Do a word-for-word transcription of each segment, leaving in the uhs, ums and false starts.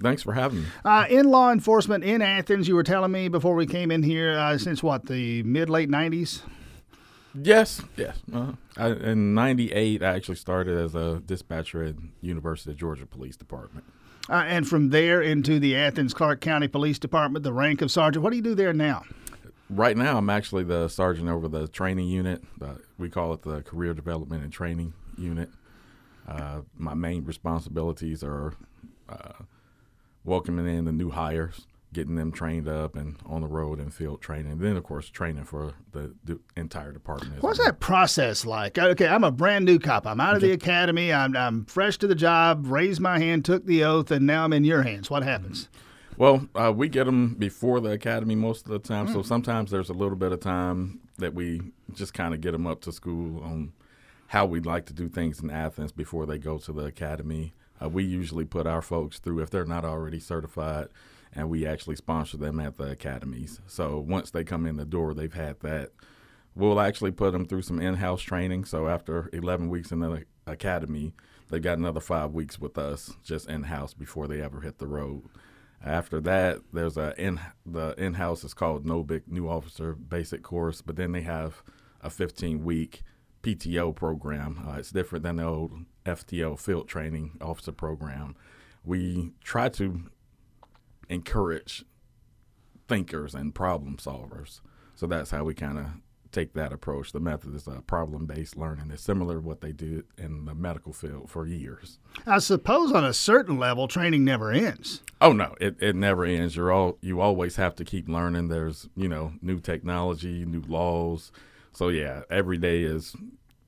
Thanks for having me. Uh, in law enforcement in Athens, you were telling me before we came in here, uh, since what, the mid-late nineties? Yes, yes. Uh-huh. I, in ninety-eight, I actually started as a dispatcher at University of Georgia Police Department. Uh, and from there into the Athens-Clarke County Police Department, the rank of sergeant. What do you do there now? Right now, I'm actually the sergeant over the training unit. Uh, we call it the Career Development and Training Unit. Uh, my main responsibilities are uh, welcoming in the new hires, getting them trained up and on the road and field training. And then, of course, training for the, the entire department. What's that process like? Okay, I'm a brand new cop. I'm out of the academy. I'm, I'm fresh to the job, raised my hand, took the oath, and now I'm in your hands. What happens? Well, uh, we get them before the academy most of the time, mm. so sometimes there's a little bit of time that we just kind of get them up to school on how we'd like to do things in Athens before they go to the academy. Uh, we usually put our folks through, if they're not already certified, and we actually sponsor them at the academies. So once they come in the door, they've had that. We'll actually put them through some in-house training. So after eleven weeks in the academy, they've got another five weeks with us just in-house before they ever hit the road. After that, there's a in, the in-house is called N O B I C, New Officer Basic Course, but then they have a fifteen-week P T O program. Uh, it's different than the old F T O, Field Training Officer Program. We try to encourage thinkers and problem solvers. So that's how we kind of take that approach. The method is uh, problem-based learning. It's similar to what they do in the medical field for years. I suppose on a certain level, training never ends. Oh, no, it, it never ends. You're all, you always have to keep learning. There's, you know, new technology, new laws. So, yeah, every day is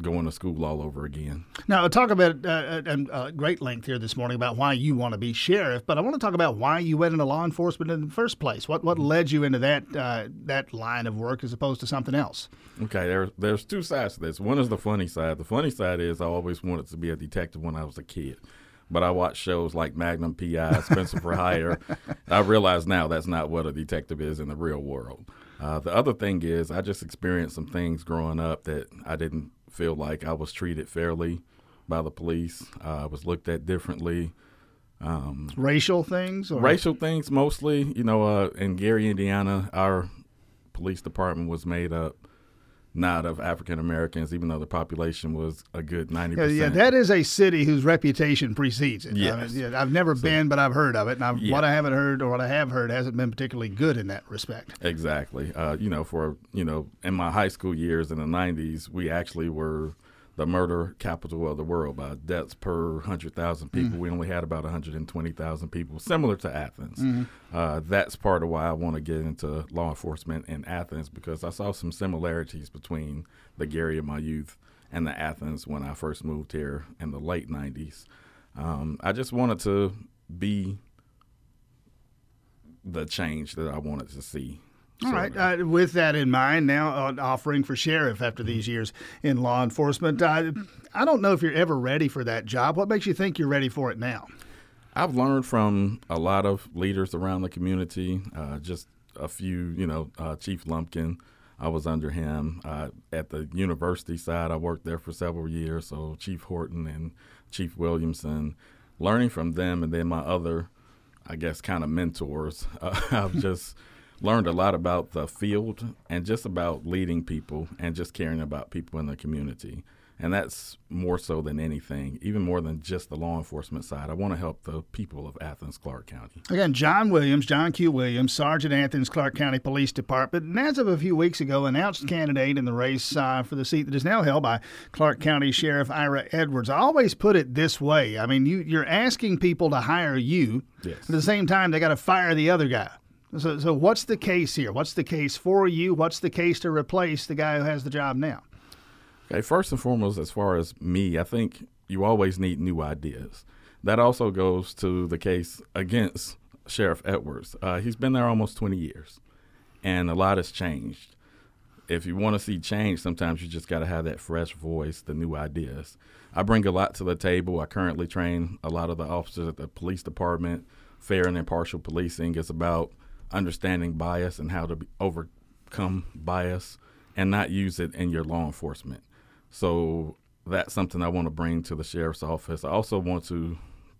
going to school all over again. Now, talk about uh, at uh, great length here this morning about why you want to be sheriff, but I want to talk about why you went into law enforcement in the first place. What what led you into that uh, that line of work as opposed to something else? Okay, there, there's two sides to this. One is the funny side. The funny side is I always wanted to be a detective when I was a kid, but I watched shows like Magnum P I, Spencer for Hire. I realize now that's not what a detective is in the real world. Uh, the other thing is I just experienced some things growing up that I didn't feel like I was treated fairly by the police. Uh, I was looked at differently. Um, racial things? Or? Racial things mostly. You know, uh, in Gary, Indiana, our police department was made up not of African Americans, even though the population was a good ninety percent. Yeah, yeah, that is a city whose reputation precedes it. Yes. I mean, yeah, I've never so, been, but I've heard of it. And I've, yeah. what I haven't heard or what I have heard hasn't been particularly good in that respect. Exactly. Uh, you know, for, you know, in my high school years in the nineties, we actually were the murder capital of the world by deaths per one hundred thousand people. Mm. We only had about one hundred twenty thousand people, similar to Athens. Mm-hmm. Uh, that's part of why I want to get into law enforcement in Athens, because I saw some similarities between the Gary of my youth and the Athens when I first moved here in the late nineties. Um, I just wanted to be the change that I wanted to see. All right. Uh, with that in mind, now uh, offering for sheriff after these years in law enforcement. Uh, I don't know if you're ever ready for that job. What makes you think you're ready for it now? I've learned from a lot of leaders around the community, uh, just a few, you know, uh, Chief Lumpkin. I was under him uh, at the university side. I worked there for several years. So Chief Horton and Chief Williamson, learning from them. And then my other, I guess, kind of mentors. Uh, I've just learned a lot about the field and just about leading people and just caring about people in the community. And that's more so than anything, even more than just the law enforcement side. I want to help the people of Athens-Clarke County. Again, John Williams, John Q. Williams, Sergeant, Athens-Clarke County Police Department, and as of a few weeks ago, announced candidate in the race uh, for the seat that is now held by Clarke County Sheriff Ira Edwards. I always put it this way. I mean, you, you're asking people to hire you. Yes. At the same time, they got to fire the other guy. So, so what's the case here? What's the case for you? What's the case to replace the guy who has the job now? Okay, first and foremost, as far as me, I think you always need new ideas. That also goes to the case against Sheriff Edwards. Uh, he's been there almost twenty years, and a lot has changed. If you want to see change, sometimes you just got to have that fresh voice, the new ideas. I bring a lot to the table. I currently train a lot of the officers at the police department. Fair and impartial policing is about understanding bias and how to be, overcome bias and not use it in your law enforcement. So that's something I want to bring to the sheriff's office. I also want to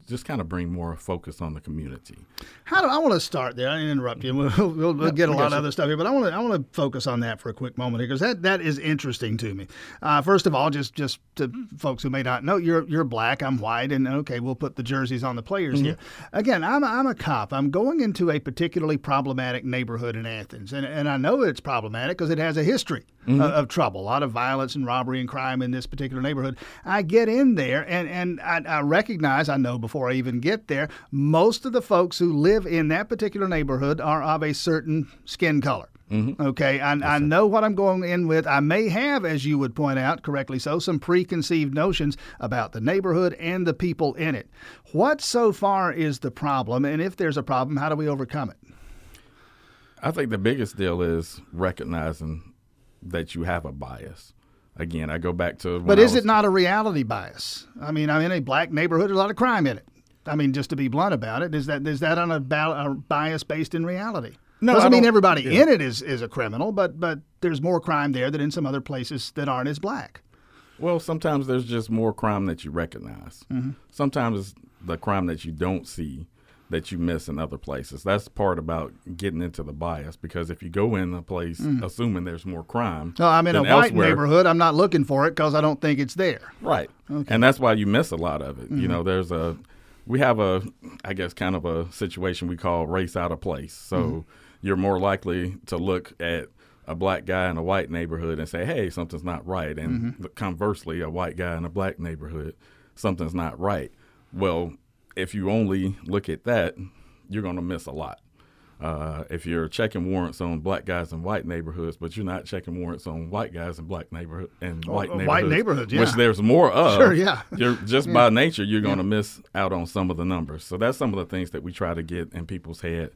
just kind of bring more focus on the community. How do I want to start there? I interrupt you. We'll, we'll, we'll get a lot of other stuff here, but I want to I want to focus on that for a quick moment here because that, that is interesting to me. Uh, first of all, just just to folks who may not know, you're you're black, I'm white, and okay, we'll put the jerseys on the players mm-hmm. here. Again, I'm a, I'm a cop. I'm going into a particularly problematic neighborhood in Athens, and and I know it's problematic because it has a history mm-hmm. of, of trouble, a lot of violence and robbery and crime in this particular neighborhood. I get in there, and and I, I recognize, I know before I even get there, most of the folks who live in that particular neighborhood are of a certain skin color. Mm-hmm. Okay, I, yes, I know what I'm going in with. I may have, as you would point out correctly so, some preconceived notions about the neighborhood and the people in it. What so far is the problem? And if there's a problem, how do we overcome it? I think the biggest deal is recognizing that you have a bias. Again, I go back to... But is was, it not a reality bias? I mean, I'm in a black neighborhood, there's a lot of crime in it. I mean, just to be blunt about it, is that is that on a, ba- a bias based in reality? No, doesn't I mean everybody yeah. in it is, is a criminal, but but there's more crime there than in some other places that aren't as black. Well, sometimes there's just more crime that you recognize. Mm-hmm. Sometimes it's the crime that you don't see that you miss in other places. That's the part about getting into the bias, because if you go in a place mm-hmm. assuming there's more crime... No, I'm in a white neighborhood. I'm not looking for it because I don't think it's there. Right. Okay. And that's why you miss a lot of it. Mm-hmm. You know, there's a... We have a, I guess, kind of a situation we call race out of place. So mm-hmm. you're more likely to look at a black guy in a white neighborhood and say, hey, something's not right. And mm-hmm. conversely, a white guy in a black neighborhood, something's not right. Well, if you only look at that, you're going to miss a lot. Uh, if you're checking warrants on black guys in white neighborhoods, but you're not checking warrants on white guys in black neighborhood and white oh, neighborhoods, white neighborhoods, yeah. which there's more of. Sure, yeah. You're just yeah. by nature, you're going to yeah. miss out on some of the numbers. So that's some of the things that we try to get in people's head.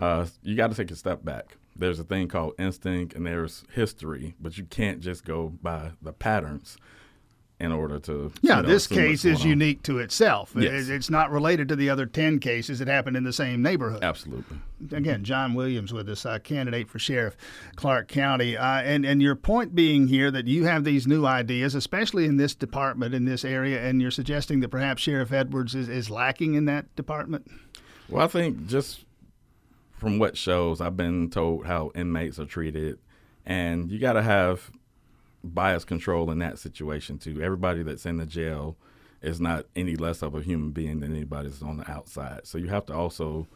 Uh, you got to take a step back. There's a thing called instinct, and there's history, but you can't just go by the patterns. In order to yeah, you know, this case is unique to itself. Yes. It's not related to the other ten cases that happened in the same neighborhood. Absolutely. Again, John Williams with us, uh, candidate for sheriff, Clarke County, uh, and and your point being here that you have these new ideas, especially in this department, in this area, and you're suggesting that perhaps Sheriff Edwards is, is lacking in that department. Well, I think just from what shows, I've been told how inmates are treated, and you got to have bias control in that situation too. Everybody that's in the jail is not any less of a human being than anybody that's on the outside. So you have to also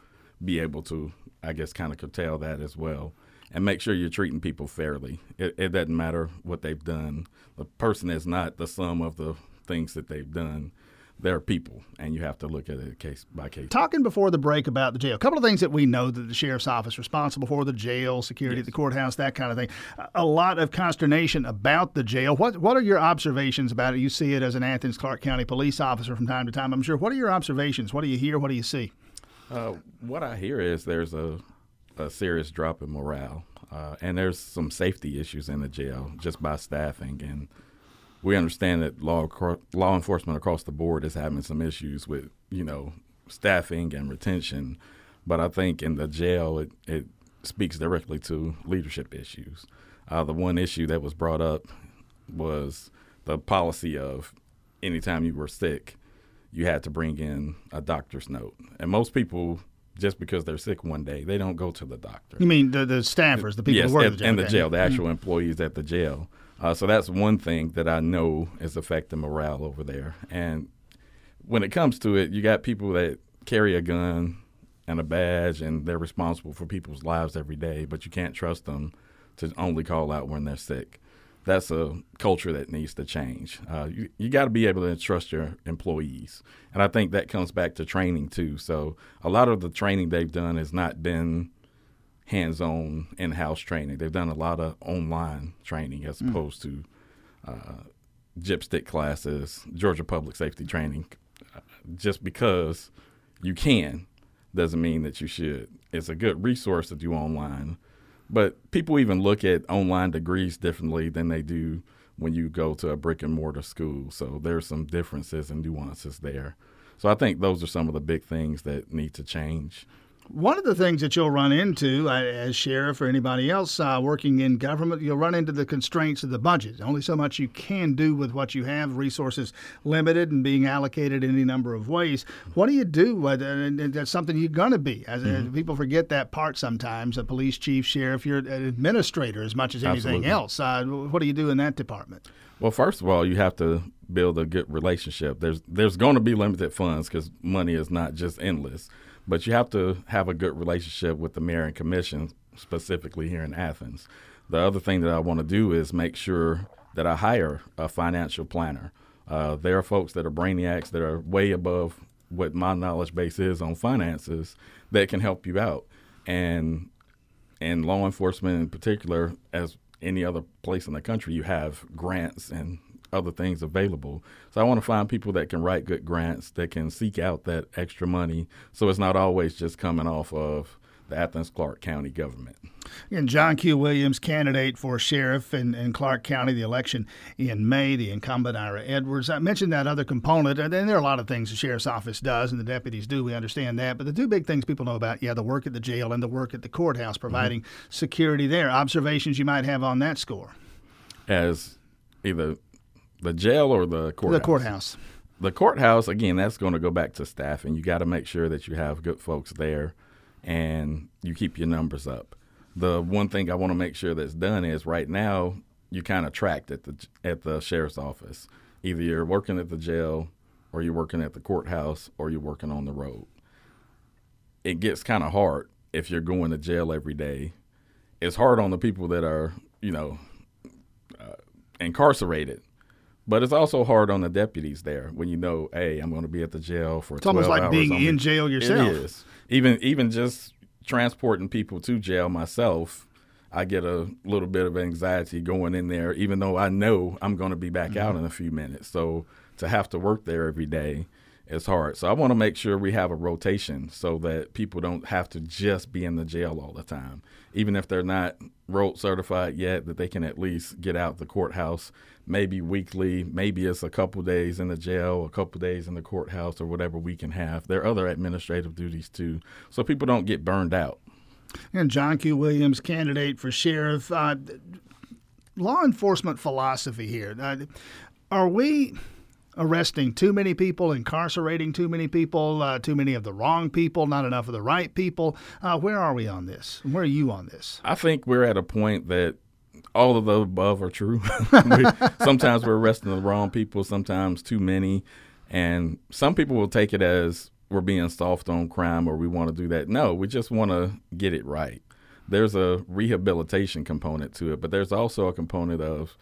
be able to, I guess, kind of curtail that as well and make sure you're treating people fairly. It, it doesn't matter what they've done. The person is not the sum of the things that they've done. They're people, and you have to look at it case by case. Talking before the break about the jail, a couple of things that we know that the sheriff's office is responsible for, the jail, security yes. at the courthouse, that kind of thing. A lot of consternation about the jail. What what are your observations about it? You see it as an Athens-Clarke County police officer from time to time, I'm sure. What are your observations? What do you hear? What do you see? Uh, what I hear is there's a, a serious drop in morale, uh, and there's some safety issues in the jail just by staffing and we understand that law law enforcement across the board is having some issues with, you know, staffing and retention. But I think in the jail, it, it speaks directly to leadership issues. Uh, the one issue that was brought up was the policy of anytime you were sick, you had to bring in a doctor's note. And most people, just because they're sick one day, they don't go to the doctor. You mean the, the staffers, the people yes, who work at the jail? Yes, and the jail, the actual mm-hmm. employees at the jail. Uh, so that's one thing that I know is affecting morale over there. And when it comes to it, you got people that carry a gun and a badge, and they're responsible for people's lives every day, but you can't trust them to only call out when they're sick. That's a culture that needs to change. Uh, you you got to be able to trust your employees. And I think that comes back to training, too. So a lot of the training they've done has not been hands-on in-house training. They've done a lot of online training as mm. opposed to uh, gypstick classes, Georgia public safety training. Just because you can doesn't mean that you should. It's a good resource to do online. But people even look at online degrees differently than they do when you go to a brick-and-mortar school. So there's some differences and nuances there. So I think those are some of the big things that need to change. One of the things that you'll run into as sheriff or anybody else uh, working in government, you'll run into the constraints of the budget. Only so much you can do with what you have, resources limited and being allocated in any number of ways. What do you do with it? And that's something you're going to be. As, mm-hmm. People forget that part sometimes. A police chief, sheriff, you're an administrator as much as anything Absolutely. Else. Uh, what do you do in that department? Well, first of all, you have to build a good relationship. There's, there's going to be limited funds because money is not just endless. But you have to have a good relationship with the mayor and commission, specifically here in Athens. The other thing that I want to do is make sure that I hire a financial planner. Uh, there are folks that are brainiacs that are way above what my knowledge base is on finances that can help you out. And in law enforcement in particular, as any other place in the country, you have grants and other things available. So I want to find people that can write good grants, that can seek out that extra money, so it's not always just coming off of the Athens-Clarke County government. And John Q. Williams, candidate for sheriff in, in Clarke County, the election in May, the incumbent Ira Edwards. I mentioned that other component, and there are a lot of things the sheriff's office does and the deputies do. We understand that. But the two big things people know about, yeah, the work at the jail and the work at the courthouse, providing mm-hmm. security there. Observations you might have on that score? As either the jail or the courthouse? The courthouse. The courthouse, again, that's going to go back to staffing. You got to make sure that you have good folks there and you keep your numbers up. The one thing I want to make sure that's done is right now you kind of tracked at the at the sheriff's office. Either you're working at the jail or you're working at the courthouse or you're working on the road. It gets kind of hard if you're going to jail every day. It's hard on the people that are, you know, uh, incarcerated. But it's also hard on the deputies there when you know, hey, I'm going to be at the jail for twelve hours. It's almost like being in jail yourself. It is. Even, even just transporting people to jail myself, I get a little bit of anxiety going in there, even though I know I'm going to be back mm-hmm. out in a few minutes. So to have to work there every day is hard. So I want to make sure we have a rotation so that people don't have to just be in the jail all the time. Even if they're not road certified yet, that they can at least get out the courthouse maybe weekly, maybe it's a couple days in the jail, a couple days in the courthouse, or whatever we can have. There are other administrative duties, too, so people don't get burned out. And John Q. Williams, candidate for sheriff. Uh, law enforcement philosophy here. Uh, are we arresting too many people, incarcerating too many people, uh, too many of the wrong people, not enough of the right people? Uh, where are we on this? Where are you on this? I think we're at a point that all of the above are true. we, sometimes we're arresting the wrong people, sometimes too many. And some people will take it as we're being soft on crime or we want to do that. No, we just want to get it right. There's a rehabilitation component to it, but there's also a component of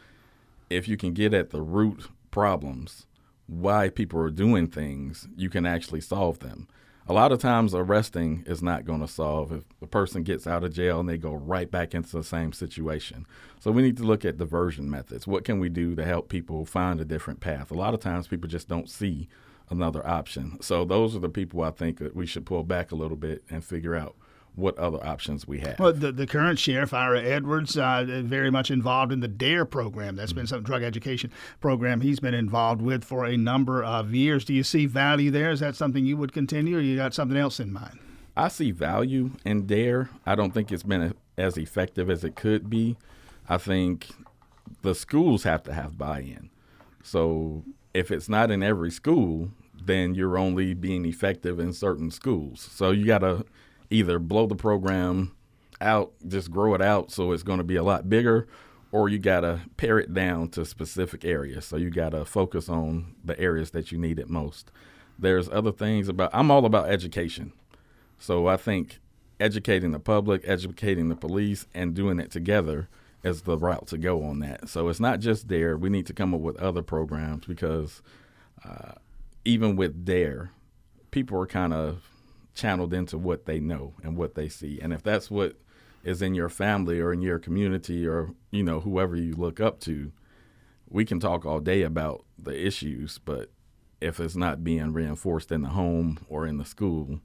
if you can get at the root problems, why people are doing things, you can actually solve them. A lot of times arresting is not going to solve if the person gets out of jail and they go right back into the same situation. So we need to look at diversion methods. What can we do to help people find a different path? A lot of times people just don't see another option. So those are the people I think that we should pull back a little bit and figure out what other options we have. Well, the, the current sheriff, Ira Edwards, uh, very much involved in the D A R E program. That's mm-hmm. been some drug education program he's been involved with for a number of years. Do you see value there? Is that something you would continue, or you got something else in mind? I see value in D A R E. I don't think it's been a, as effective as it could be. I think the schools have to have buy-in. So if it's not in every school, then you're only being effective in certain schools. So you got to either blow the program out, just grow it out so it's going to be a lot bigger, or you got to pare it down to specific areas. So you got to focus on the areas that you need it most. There's other things about, I'm all about education. So I think educating the public, educating the police, and doing it together is the route to go on that. So it's not just D A R E. We need to come up with other programs because uh, even with D A R E, people are kind of channeled into what they know and what they see. And if that's what is in your family or in your community or, you know, whoever you look up to, we can talk all day about the issues, but if it's not being reinforced in the home or in the school,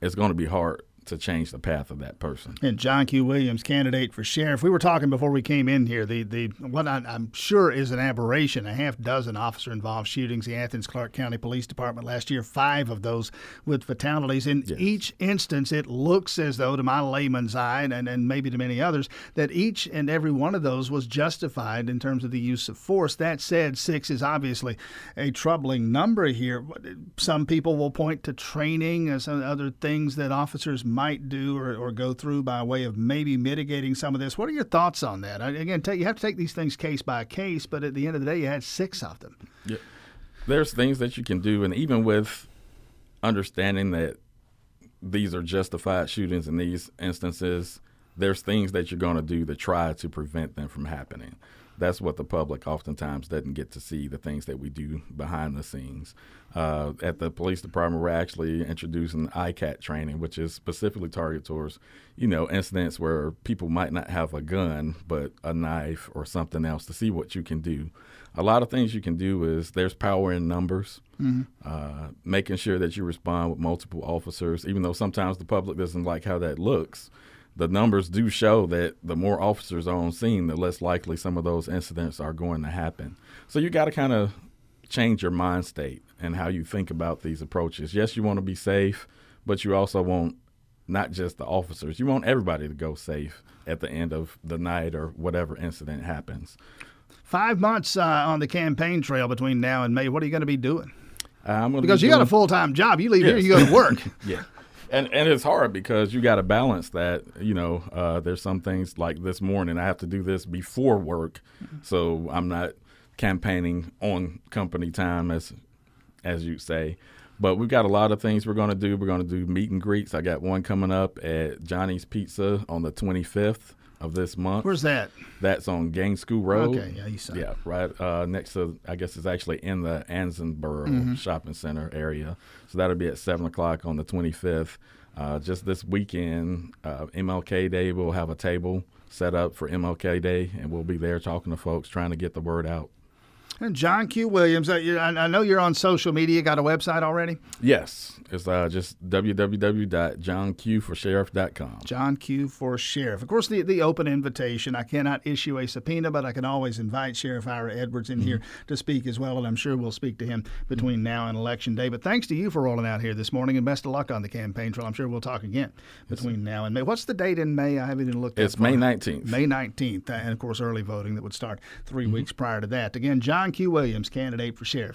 it's going to be hard to change the path of that person. And John Q. Williams, candidate for sheriff. We were talking before we came in here, the, the what I, I'm sure is an aberration, a half dozen officer-involved shootings, the Athens-Clarke County Police Department last year, five of those with fatalities. In yes. each instance, it looks as though, to my layman's eye, and, and maybe to many others, that each and every one of those was justified in terms of the use of force. That said, six is obviously a troubling number here. Some people will point to training and some other things that officers might do or, or go through by way of maybe mitigating some of this. What are your thoughts on that? Again, you have to take these things case by case, but at the end of the day, you had six of them. Yeah. There's things that you can do, and even with understanding that these are justified shootings in these instances, there's things that you're going to do to try to prevent them from happening. That's what the public oftentimes doesn't get to see, the things that we do behind the scenes. Uh, at the police department, we're actually introducing I C A T training, which is specifically targeted towards, you know, incidents where people might not have a gun, but a knife or something else, to see what you can do. A lot of things you can do is there's power in numbers, mm-hmm. uh, making sure that you respond with multiple officers, even though sometimes the public doesn't like how that looks. The numbers do show that the more officers are on scene, the less likely some of those incidents are going to happen. So you got to kind of change your mind state and how you think about these approaches. Yes, you want to be safe, but you also want not just the officers. You want everybody to go safe at the end of the night or whatever incident happens. Five months uh, on the campaign trail between now and May. What are you going to be doing? Uh, I'm gonna because be you doing... got a full-time job. You leave yes. here, you go to work. yeah. And and it's hard because you got to balance that. You know, uh, there's some things like this morning, I have to do this before work, so I'm not campaigning on company time, as as you say. But we've got a lot of things we're going to do. We're going to do meet and greets. I got one coming up at Johnny's Pizza on the twenty-fifth of this month. Where's that? That's on Gang School Road. Okay, yeah, you saw. Yeah, right uh, next to, I guess it's actually in the Anzenborough mm-hmm. shopping center area. So that'll be at seven o'clock on the twenty-fifth. Uh, just this weekend, uh, M L K Day, we'll have a table set up for M L K Day, and we'll be there talking to folks, trying to get the word out. And John Q. Williams, I, I know you're on social media. Got a website already? Yes. It's uh, just w w w dot john q for sheriff dot com. John Q. for Sheriff. Of course, the, the open invitation. I cannot issue a subpoena, but I can always invite Sheriff Ira Edwards in mm-hmm. here to speak as well, and I'm sure we'll speak to him between mm-hmm. now and Election Day. But thanks to you for rolling out here this morning, and best of luck on the campaign trail. I'm sure we'll talk again between it's, now and May. What's the date in May? I haven't even looked at it. It's May nineteenth. May nineteenth, and, of course, early voting that would start three mm-hmm. weeks prior to that. Again, John Q. Williams, candidate for sheriff.